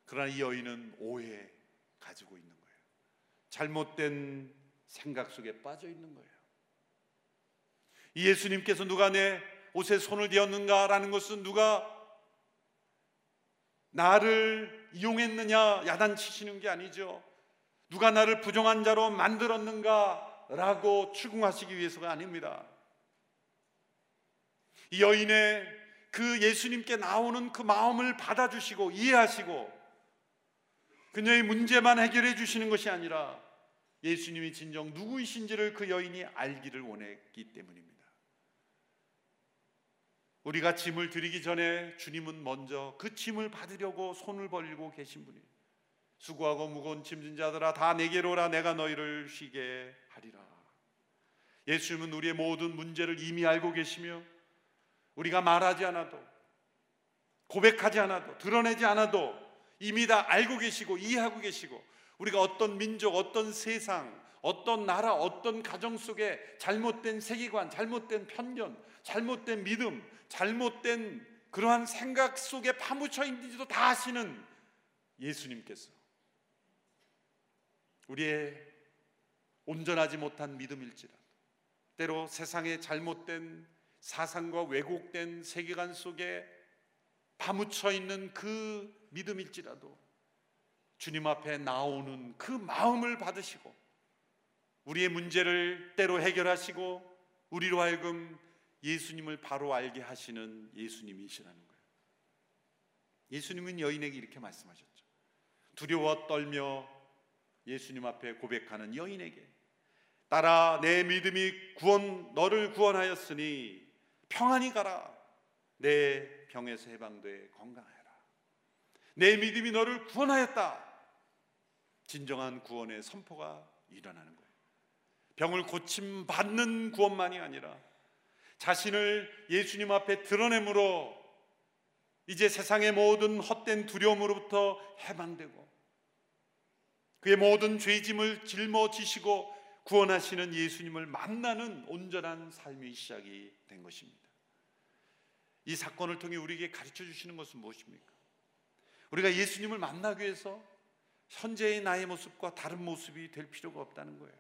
그러나 이 여인은 오해 가지고 있는 거예요. 잘못된 생각 속에 빠져 있는 거예요. 이 예수님께서 누가 내 옷에 손을 대었는가라는 것은 누가 나를 이용했느냐 야단치시는 게 아니죠. 누가 나를 부정한 자로 만들었는가라고 추궁하시기 위해서가 아닙니다. 이 여인의 그 예수님께 나오는 그 마음을 받아주시고 이해하시고 그녀의 문제만 해결해 주시는 것이 아니라 예수님이 진정 누구이신지를 그 여인이 알기를 원했기 때문입니다. 우리가 짐을 드리기 전에 주님은 먼저 그 짐을 받으려고 손을 벌리고 계신 분이에요. 수고하고 무거운 짐진 자들아 다 내게로 오라, 내가 너희를 쉬게 하리라. 예수님은 우리의 모든 문제를 이미 알고 계시며 우리가 말하지 않아도 고백하지 않아도 드러내지 않아도 이미 다 알고 계시고 이해하고 계시고, 우리가 어떤 민족, 어떤 세상, 어떤 나라, 어떤 가정 속에 잘못된 세계관, 잘못된 편견, 잘못된 믿음, 잘못된 그러한 생각 속에 파묻혀 있는지도 다 아시는 예수님께서 우리의 온전하지 못한 믿음일지라도 때로 세상의 잘못된 사상과 왜곡된 세계관 속에 파묻혀 있는 그 믿음일지라도 주님 앞에 나오는 그 마음을 받으시고 우리의 문제를 때로 해결하시고 우리로 하여금 예수님을 바로 알게 하시는 예수님이시라는 거예요. 예수님은 여인에게 이렇게 말씀하셨죠. 두려워 떨며 예수님 앞에 고백하는 여인에게 따라 내 믿음이 구원 너를 구원하였으니 평안히 가라, 내 병에서 해방돼 건강하라, 내 믿음이 너를 구원하였다. 진정한 구원의 선포가 일어나는 거예요. 병을 고침받는 구원만이 아니라 자신을 예수님 앞에 드러냄으로 이제 세상의 모든 헛된 두려움으로부터 해방되고 그의 모든 죄짐을 짊어지시고 구원하시는 예수님을 만나는 온전한 삶이 시작이 된 것입니다. 이 사건을 통해 우리에게 가르쳐 주시는 것은 무엇입니까? 우리가 예수님을 만나기 위해서 현재의 나의 모습과 다른 모습이 될 필요가 없다는 거예요.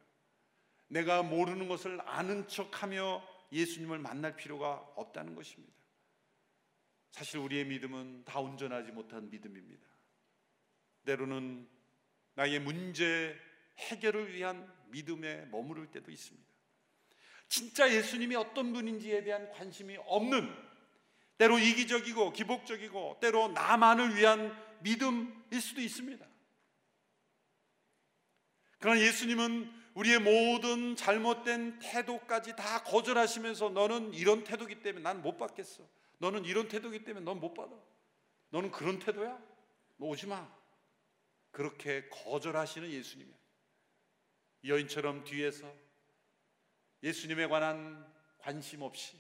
내가 모르는 것을 아는 척하며 예수님을 만날 필요가 없다는 것입니다. 사실 우리의 믿음은 다 온전하지 못한 믿음입니다. 때로는 나의 문제 해결을 위한 믿음에 머무를 때도 있습니다. 진짜 예수님이 어떤 분인지에 대한 관심이 없는, 때로 이기적이고 기복적이고 때로 나만을 위한 믿음일 수도 있습니다. 그러나 예수님은 우리의 모든 잘못된 태도까지 다 거절하시면서 너는 이런 태도기 때문에 난 못 받겠어. 너는 이런 태도기 때문에 넌 못 받아. 너는 그런 태도야? 너 오지 마. 그렇게 거절하시는 예수님이야. 여인처럼 뒤에서 예수님에 관한 관심 없이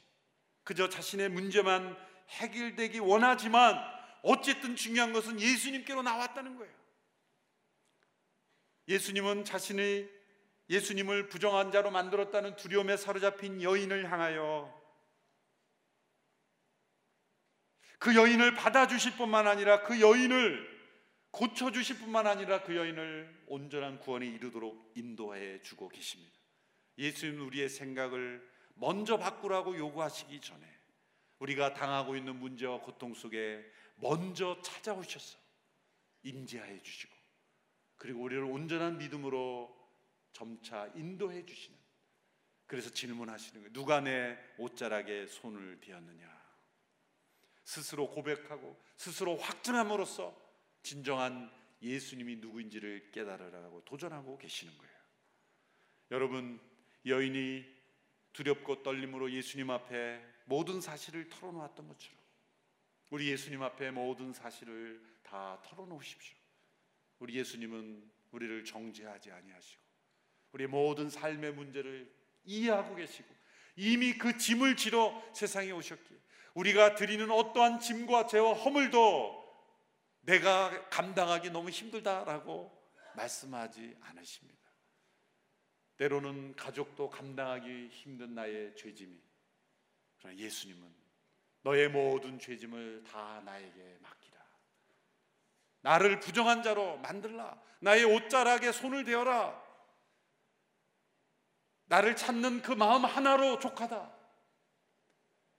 그저 자신의 문제만 해결되기 원하지만 어쨌든 중요한 것은 예수님께로 나왔다는 거예요. 예수님은 자신의 예수님을 부정한 자로 만들었다는 두려움에 사로잡힌 여인을 향하여 그 여인을 받아주실 뿐만 아니라 그 여인을 고쳐주실 뿐만 아니라 그 여인을 온전한 구원에 이르도록 인도해 주고 계십니다. 예수님은 우리의 생각을 먼저 바꾸라고 요구하시기 전에 우리가 당하고 있는 문제와 고통 속에 먼저 찾아오셔서 인지하여 주시고 그리고 우리를 온전한 믿음으로 점차 인도해 주시는, 그래서 질문하시는 거예요. 누가 내 옷자락에 손을 대었느냐? 스스로 고백하고 스스로 확증함으로써 진정한 예수님이 누구인지를 깨달으라고 도전하고 계시는 거예요. 여러분, 여인이 두렵고 떨림으로 예수님 앞에 모든 사실을 털어놓았던 것처럼 우리 예수님 앞에 모든 사실을 다 털어놓으십시오. 우리 예수님은 우리를 정죄하지 아니하시고 우리의 모든 삶의 문제를 이해하고 계시고 이미 그 짐을 지러 세상에 오셨기에 우리가 드리는 어떠한 짐과 죄와 허물도 내가 감당하기 너무 힘들다라고 말씀하지 않으십니다. 때로는 가족도 감당하기 힘든 나의 죄짐이, 그러나 예수님은 너의 모든 죄짐을 다 나에게 맡기라, 나를 부정한 자로 만들라, 나의 옷자락에 손을 대어라, 나를 찾는 그 마음 하나로 족하다,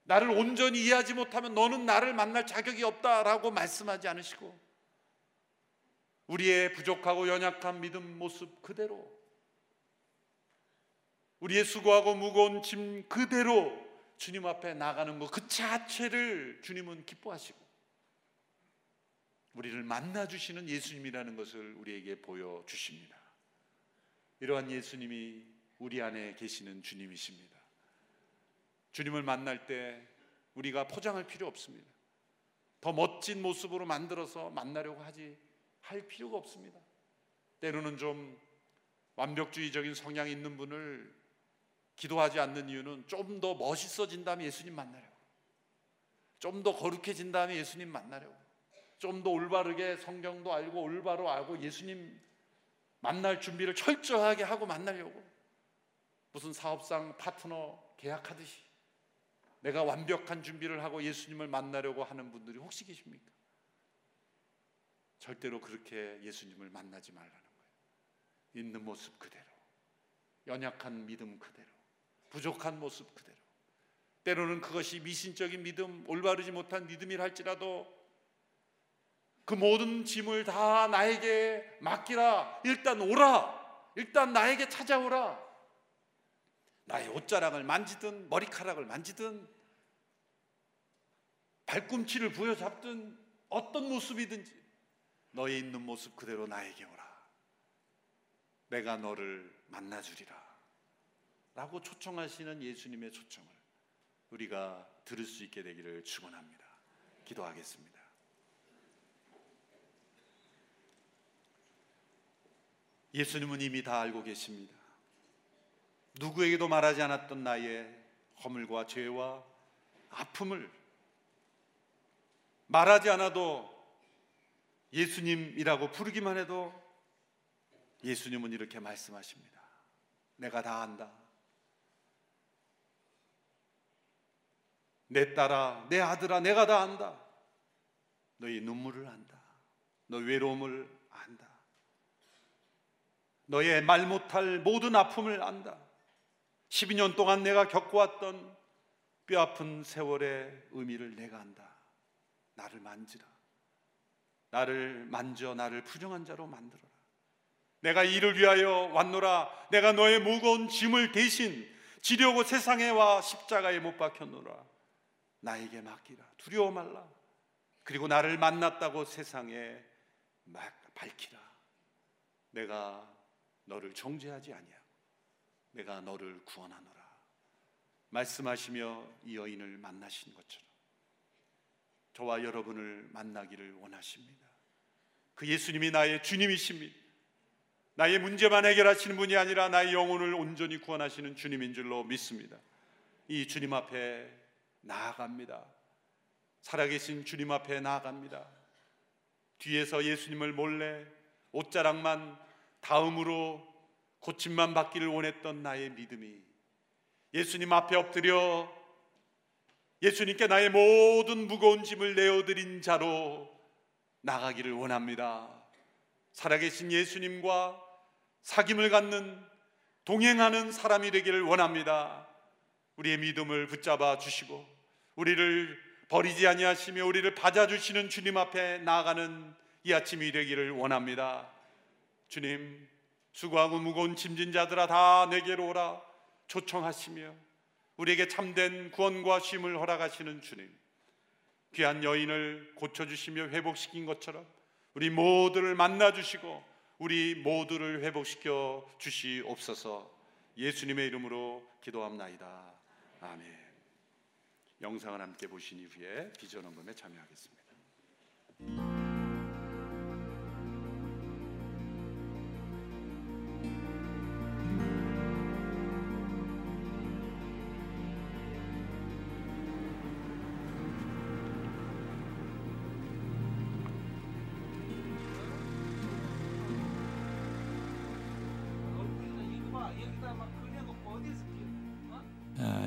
나를 온전히 이해하지 못하면 너는 나를 만날 자격이 없다라고 말씀하지 않으시고 우리의 부족하고 연약한 믿음 모습 그대로, 우리의 수고하고 무거운 짐 그대로 주님 앞에 나가는 것 그 자체를 주님은 기뻐하시고 우리를 만나주시는 예수님이라는 것을 우리에게 보여주십니다. 이러한 예수님이 우리 안에 계시는 주님이십니다. 주님을 만날 때 우리가 포장할 필요 없습니다. 더 멋진 모습으로 만들어서 만나려고 하지 할 필요가 없습니다. 때로는 좀 완벽주의적인 성향이 있는 분을 기도하지 않는 이유는 좀 더 멋있어진 다음에 예수님 만나려고, 좀 더 거룩해진 다음에 예수님 만나려고, 좀 더 올바르게 성경도 알고 올바로 알고 예수님 만날 준비를 철저하게 하고 만나려고, 무슨 사업상 파트너 계약하듯이 내가 완벽한 준비를 하고 예수님을 만나려고 하는 분들이 혹시 계십니까? 절대로 그렇게 예수님을 만나지 말라는 거예요. 있는 모습 그대로, 연약한 믿음 그대로, 부족한 모습 그대로, 때로는 그것이 미신적인 믿음, 올바르지 못한 믿음이라 할지라도 그 모든 짐을 다 나에게 맡기라, 일단 오라, 일단 나에게 찾아오라, 나의 옷자락을 만지든 머리카락을 만지든 발꿈치를 부여잡든 어떤 모습이든지 너의 있는 모습 그대로 나에게 오라, 내가 너를 만나주리라 라고 초청하시는 예수님의 초청을 우리가 들을 수 있게 되기를 축원합니다. 기도하겠습니다. 예수님은 이미 다 알고 계십니다. 누구에게도 말하지 않았던 나의 허물과 죄와 아픔을 말하지 않아도 예수님이라고 부르기만 해도 예수님은 이렇게 말씀하십니다. 내가 다 안다. 내 딸아, 내 아들아, 내가 다 안다. 너의 눈물을 안다. 너의 외로움을 안다. 너의 말 못할 모든 아픔을 안다. 십이 년 동안 내가 겪어왔던 뼈아픈 세월의 의미를 내가 안다. 나를 만지라. 나를 만져 나를 부정한 자로 만들어라. 내가 이를 위하여 왔노라. 내가 너의 무거운 짐을 대신 지려고 세상에 와 십자가에 못 박혔노라. 나에게 맡기라. 두려워 말라. 그리고 나를 만났다고 세상에 막 밝히라. 내가 너를 정죄하지 아니하고 내가 너를 구원하노라 말씀하시며 이 여인을 만나신 것처럼 저와 여러분을 만나기를 원하십니다. 그 예수님이 나의 주님이십니다. 나의 문제만 해결하시는 분이 아니라 나의 영혼을 온전히 구원하시는 주님인 줄로 믿습니다. 이 주님 앞에 나아갑니다. 살아계신 주님 앞에 나아갑니다. 뒤에서 예수님을 몰래 옷자락만 다음으로 고침만 받기를 원했던 나의 믿음이 예수님 앞에 엎드려 예수님께 나의 모든 무거운 짐을 내어드린 자로 나가기를 원합니다. 살아계신 예수님과 사귐을 갖는 동행하는 사람이 되기를 원합니다. 우리의 믿음을 붙잡아 주시고 우리를 버리지 아니하시며 우리를 받아주시는 주님 앞에 나아가는 이 아침이 되기를 원합니다. 주님, 수고하고 무거운 짐진 자들아 다 내게로 오라 초청하시며 우리에게 참된 구원과 쉼을 허락하시는 주님, 귀한 여인을 고쳐주시며 회복시킨 것처럼 우리 모두를 만나주시고 우리 모두를 회복시켜 주시옵소서. 예수님의 이름으로 기도합나이다. 아멘. 영상을 함께 보신 이후에 비전 헌금에 참여하겠습니다.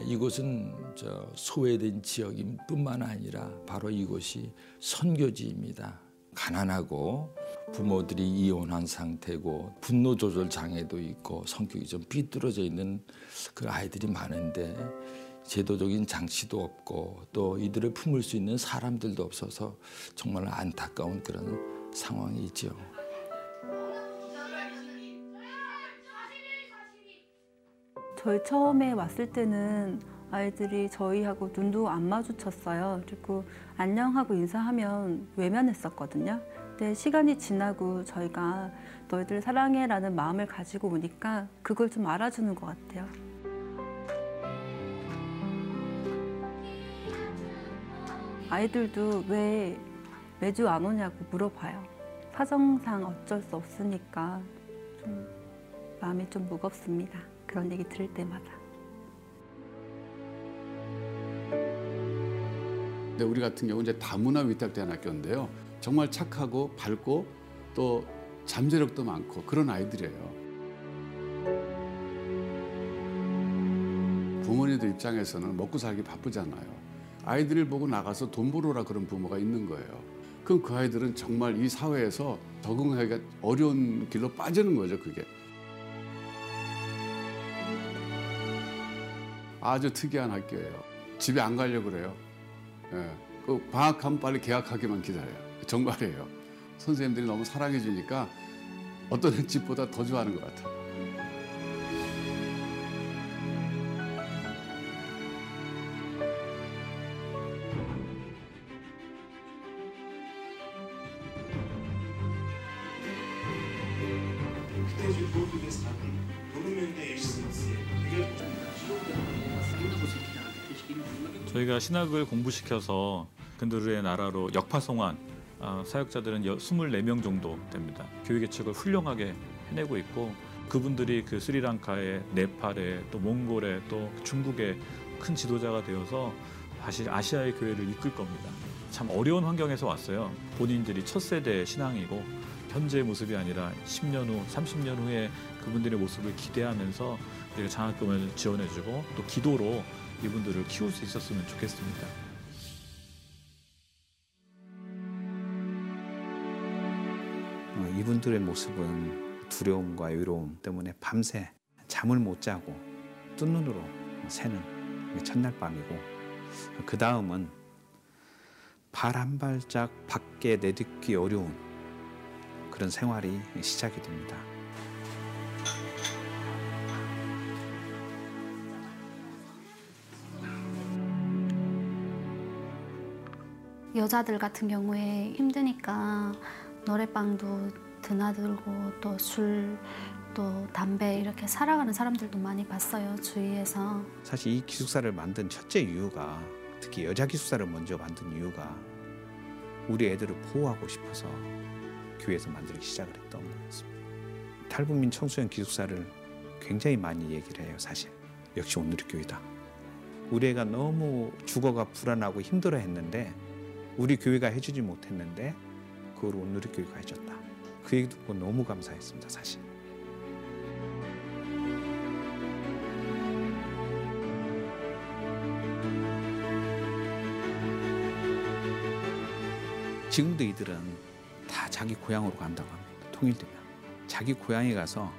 이곳은 저 소외된 지역인 뿐만 아니라 바로 이곳이 선교지입니다. 가난하고 부모들이 이혼한 상태고 분노 조절 장애도 있고 성격이 좀 삐뚤어져 있는 그 아이들이 많은데 제도적인 장치도 없고 또 이들을 품을 수 있는 사람들도 없어서 정말 안타까운 그런 상황이죠. 저희 처음에 왔을 때는 아이들이 저희하고 눈도 안 마주쳤어요. 그리고 안녕하고 인사하면 외면했었거든요. 근데 시간이 지나고 저희가 너희들 사랑해라는 마음을 가지고 오니까 그걸 좀 알아주는 것 같아요. 아이들도 왜 매주 안 오냐고 물어봐요. 사정상 어쩔 수 없으니까 좀 마음이 좀 무겁습니다. 그런 얘기 들을 때마다. 근데 우리 같은 경우 이제 다문화 위탁대안 학교인데요. 정말 착하고 밝고 또 잠재력도 많고 그런 아이들이에요. 부모님들 입장에서는 먹고 살기 바쁘잖아요. 아이들을 보고 나가서 돈 벌어라 그런 부모가 있는 거예요. 그럼 그 아이들은 정말 이 사회에서 적응하기가 어려운 길로 빠지는 거죠, 그게. 아주 특이한 학교예요. 집에 안 가려고 그래요. 예, 그 방학하면 빨리 개학하기만 기다려요. 정말이에요. 선생님들이 너무 사랑해 주니까 어떤 집보다 더 좋아하는 것 같아요. 저희가 신학을 공부시켜서 근두르의 나라로 역파송한 사역자들은 이십사 명 정도 됩니다. 교육의 측을 훌륭하게 해내고 있고 그분들이 그 스리랑카에, 네팔에, 또 몽골에, 또 중국에 큰 지도자가 되어서 다시 아시아의 교회를 이끌 겁니다. 참 어려운 환경에서 왔어요. 본인들이 첫 세대의 신앙이고 현재의 모습이 아니라 십 년 후, 삼십 년 후에 그분들의 모습을 기대하면서 우리가 장학금을 지원해주고 또 기도로 이분들을 키울 수 있었으면 좋겠습니다. 이분들의 모습은 두려움과 외로움 때문에 밤새 잠을 못 자고 뜬 눈으로 새는 첫날 밤이고 그 다음은 발 한 발짝 밖에 내딛기 어려운 그런 생활이 시작이 됩니다. 여자들 같은 경우에 힘드니까 노래방도 드나들고 또 술, 또 담배 이렇게 살아가는 사람들도 많이 봤어요, 주위에서. 사실 이 기숙사를 만든 첫째 이유가, 특히 여자 기숙사를 먼저 만든 이유가 우리 애들을 보호하고 싶어서 교회에서 만들기 시작을 했던 거였습니다. 탈북민 청소년 기숙사를 굉장히 많이 얘기를 해요, 사실. 역시 오늘의 교회다. 우리 애가 너무 죽어가 불안하고 힘들어 했는데 우리 교회가 해주지 못했는데 그걸 온누리 교회가 해줬다. 그 얘기 듣고 너무 감사했습니다, 사실. 지금도 이들은 다 자기 고향으로 간다고 합니다. 통일되면. 자기 고향에 가서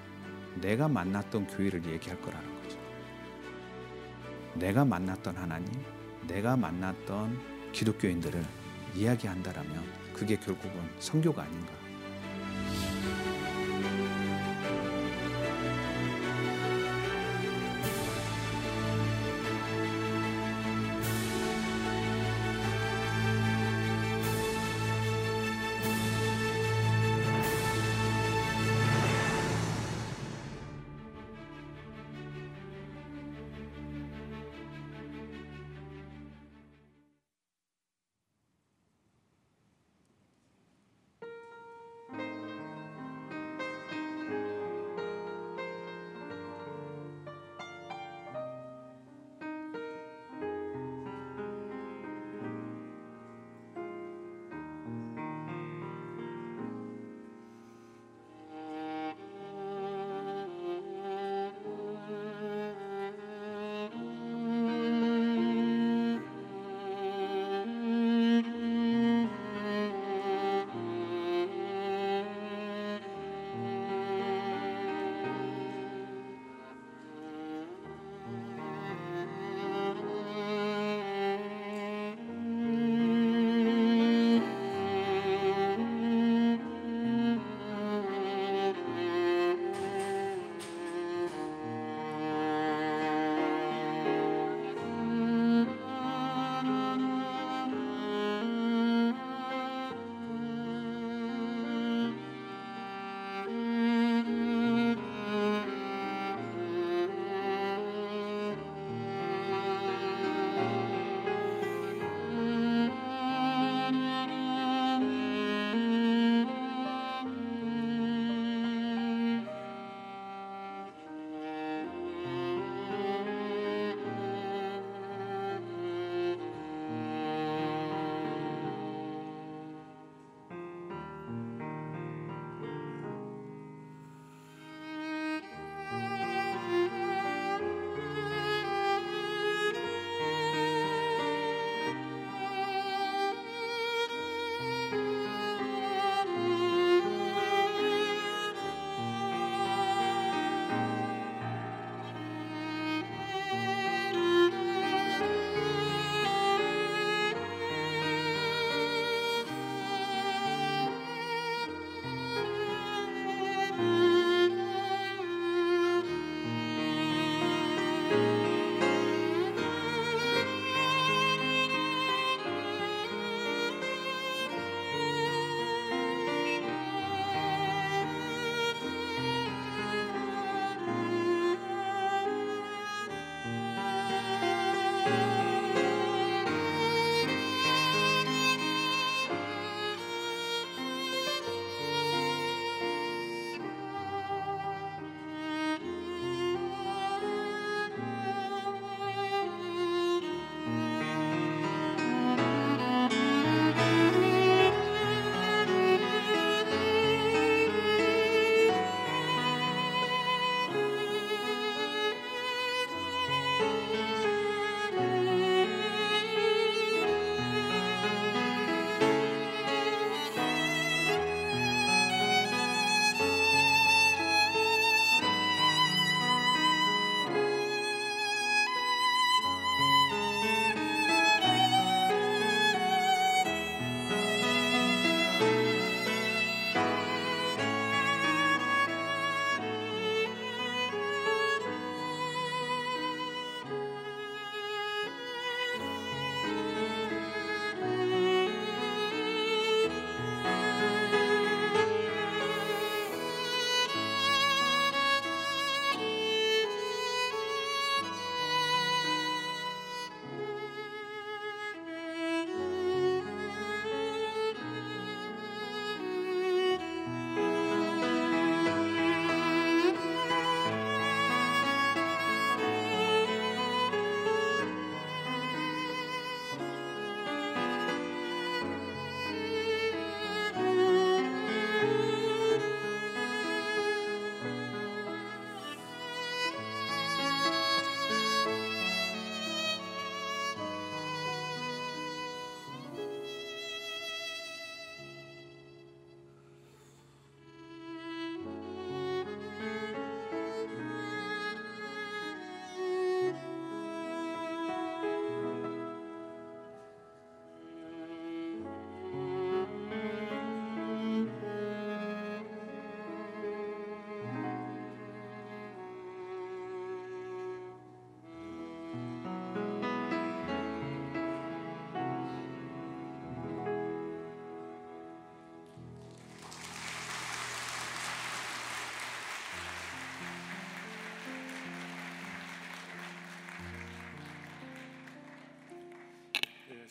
내가 만났던 교회를 얘기할 거라는 거죠. 내가 만났던 하나님, 내가 만났던 기독교인들을 이야기한다라면 그게 결국은 선교가 아닌가.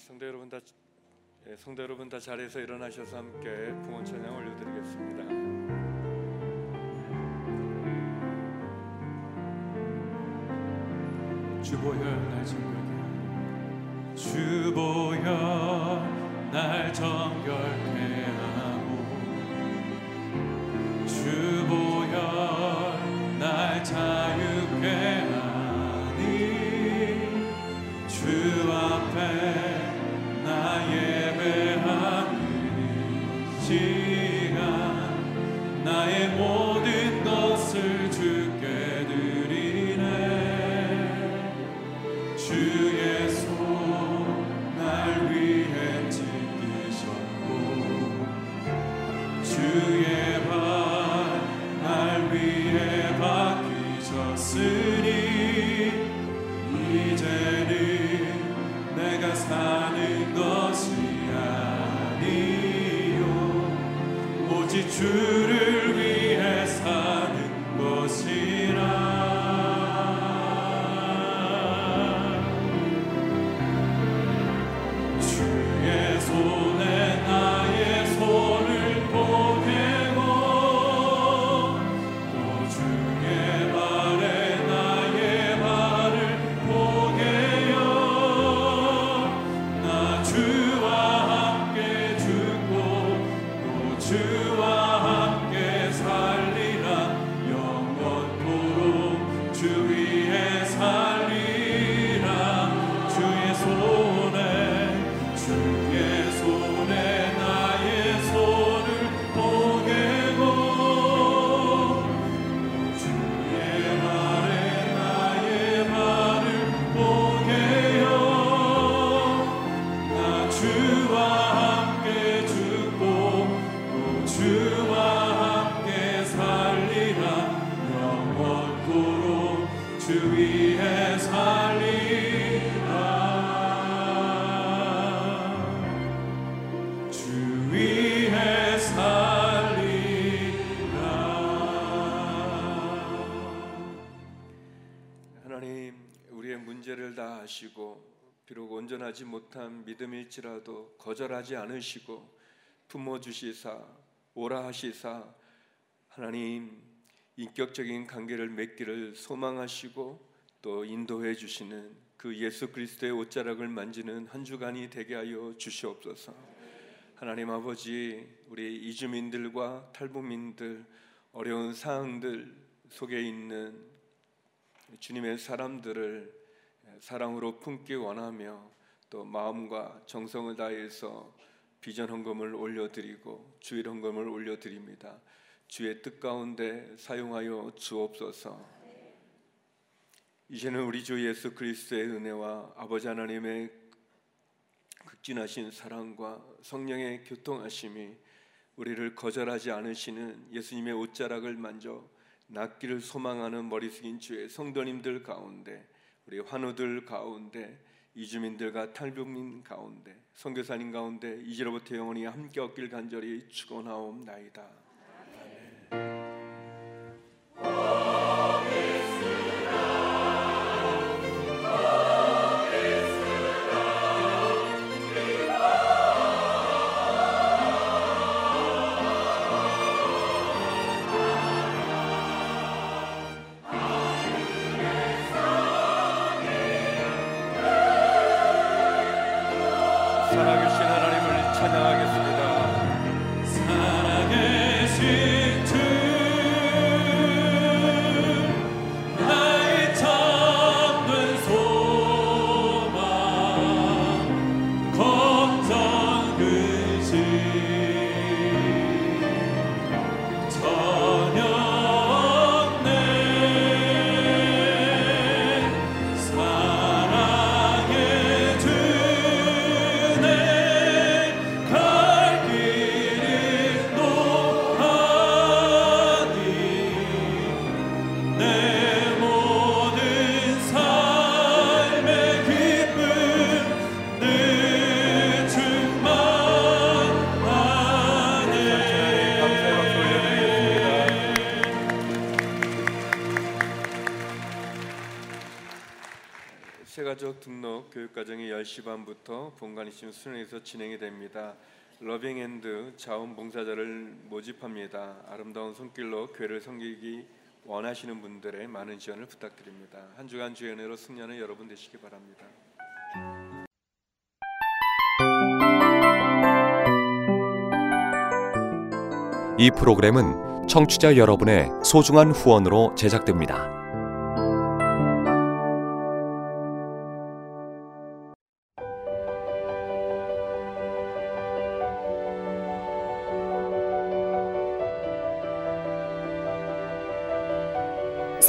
성도 여러분 다 성도 여러분 다 자리에서 일어나셔서 함께 봉헌 찬양 올려드리겠습니다. 주보여 날 정결케 하고 주보여 날 정결케 하고 주보여 날 자유케 하니 주 앞에 나 예배하는 이 시간 나의 모든 것을 주께 드리네 주의 손 날 위해 찢기셨고 주의 발 날 위해 박히셨으니 이제는 내가 사는 것이 아니요 오직 주를 위해 사는 것이라 비록 온전하지 못한 믿음일지라도 거절하지 않으시고 품어주시사 오라 하시사 하나님 인격적인 관계를 맺기를 소망하시고 또 인도해 주시는 그 예수 그리스도의 옷자락을 만지는 한 주간이 되게 하여 주시옵소서. 하나님 아버지, 우리 이주민들과 탈북민들, 어려운 상황들 속에 있는 주님의 사람들을 사랑으로 품기 원하며 또 마음과 정성을 다해서 비전 헌금을 올려드리고 주일 헌금을 올려드립니다. 주의 뜻 가운데 사용하여 주옵소서. 이제는 우리 주 예수 그리스도의 은혜와 아버지 하나님의 극진하신 사랑과 성령의 교통하심이 우리를 거절하지 않으시는 예수님의 옷자락을 만져 낫기를 소망하는 머리 숙인 주의 성도님들 가운데, 우리 환우들 가운데, 이주민들과 탈북민 가운데, 선교사님 가운데 이제로부터 영원히 함께 얻길 간절히 축원하옵나이다. 살아계신 하나님을 찬양하겠습니다. 살아계신 사회가족 등록 교육과정이 열 시 반부터 본관 이십 수능에서 진행이 됩니다. 러빙 핸드 자원봉사자를 모집합니다. 아름다운 손길로 교회를 섬기기 원하시는 분들의 많은 지원을 부탁드립니다. 한 주간 주의 은혜로 승리하는 여러분 되시기 바랍니다. 이 프로그램은 청취자 여러분의 소중한 후원으로 제작됩니다.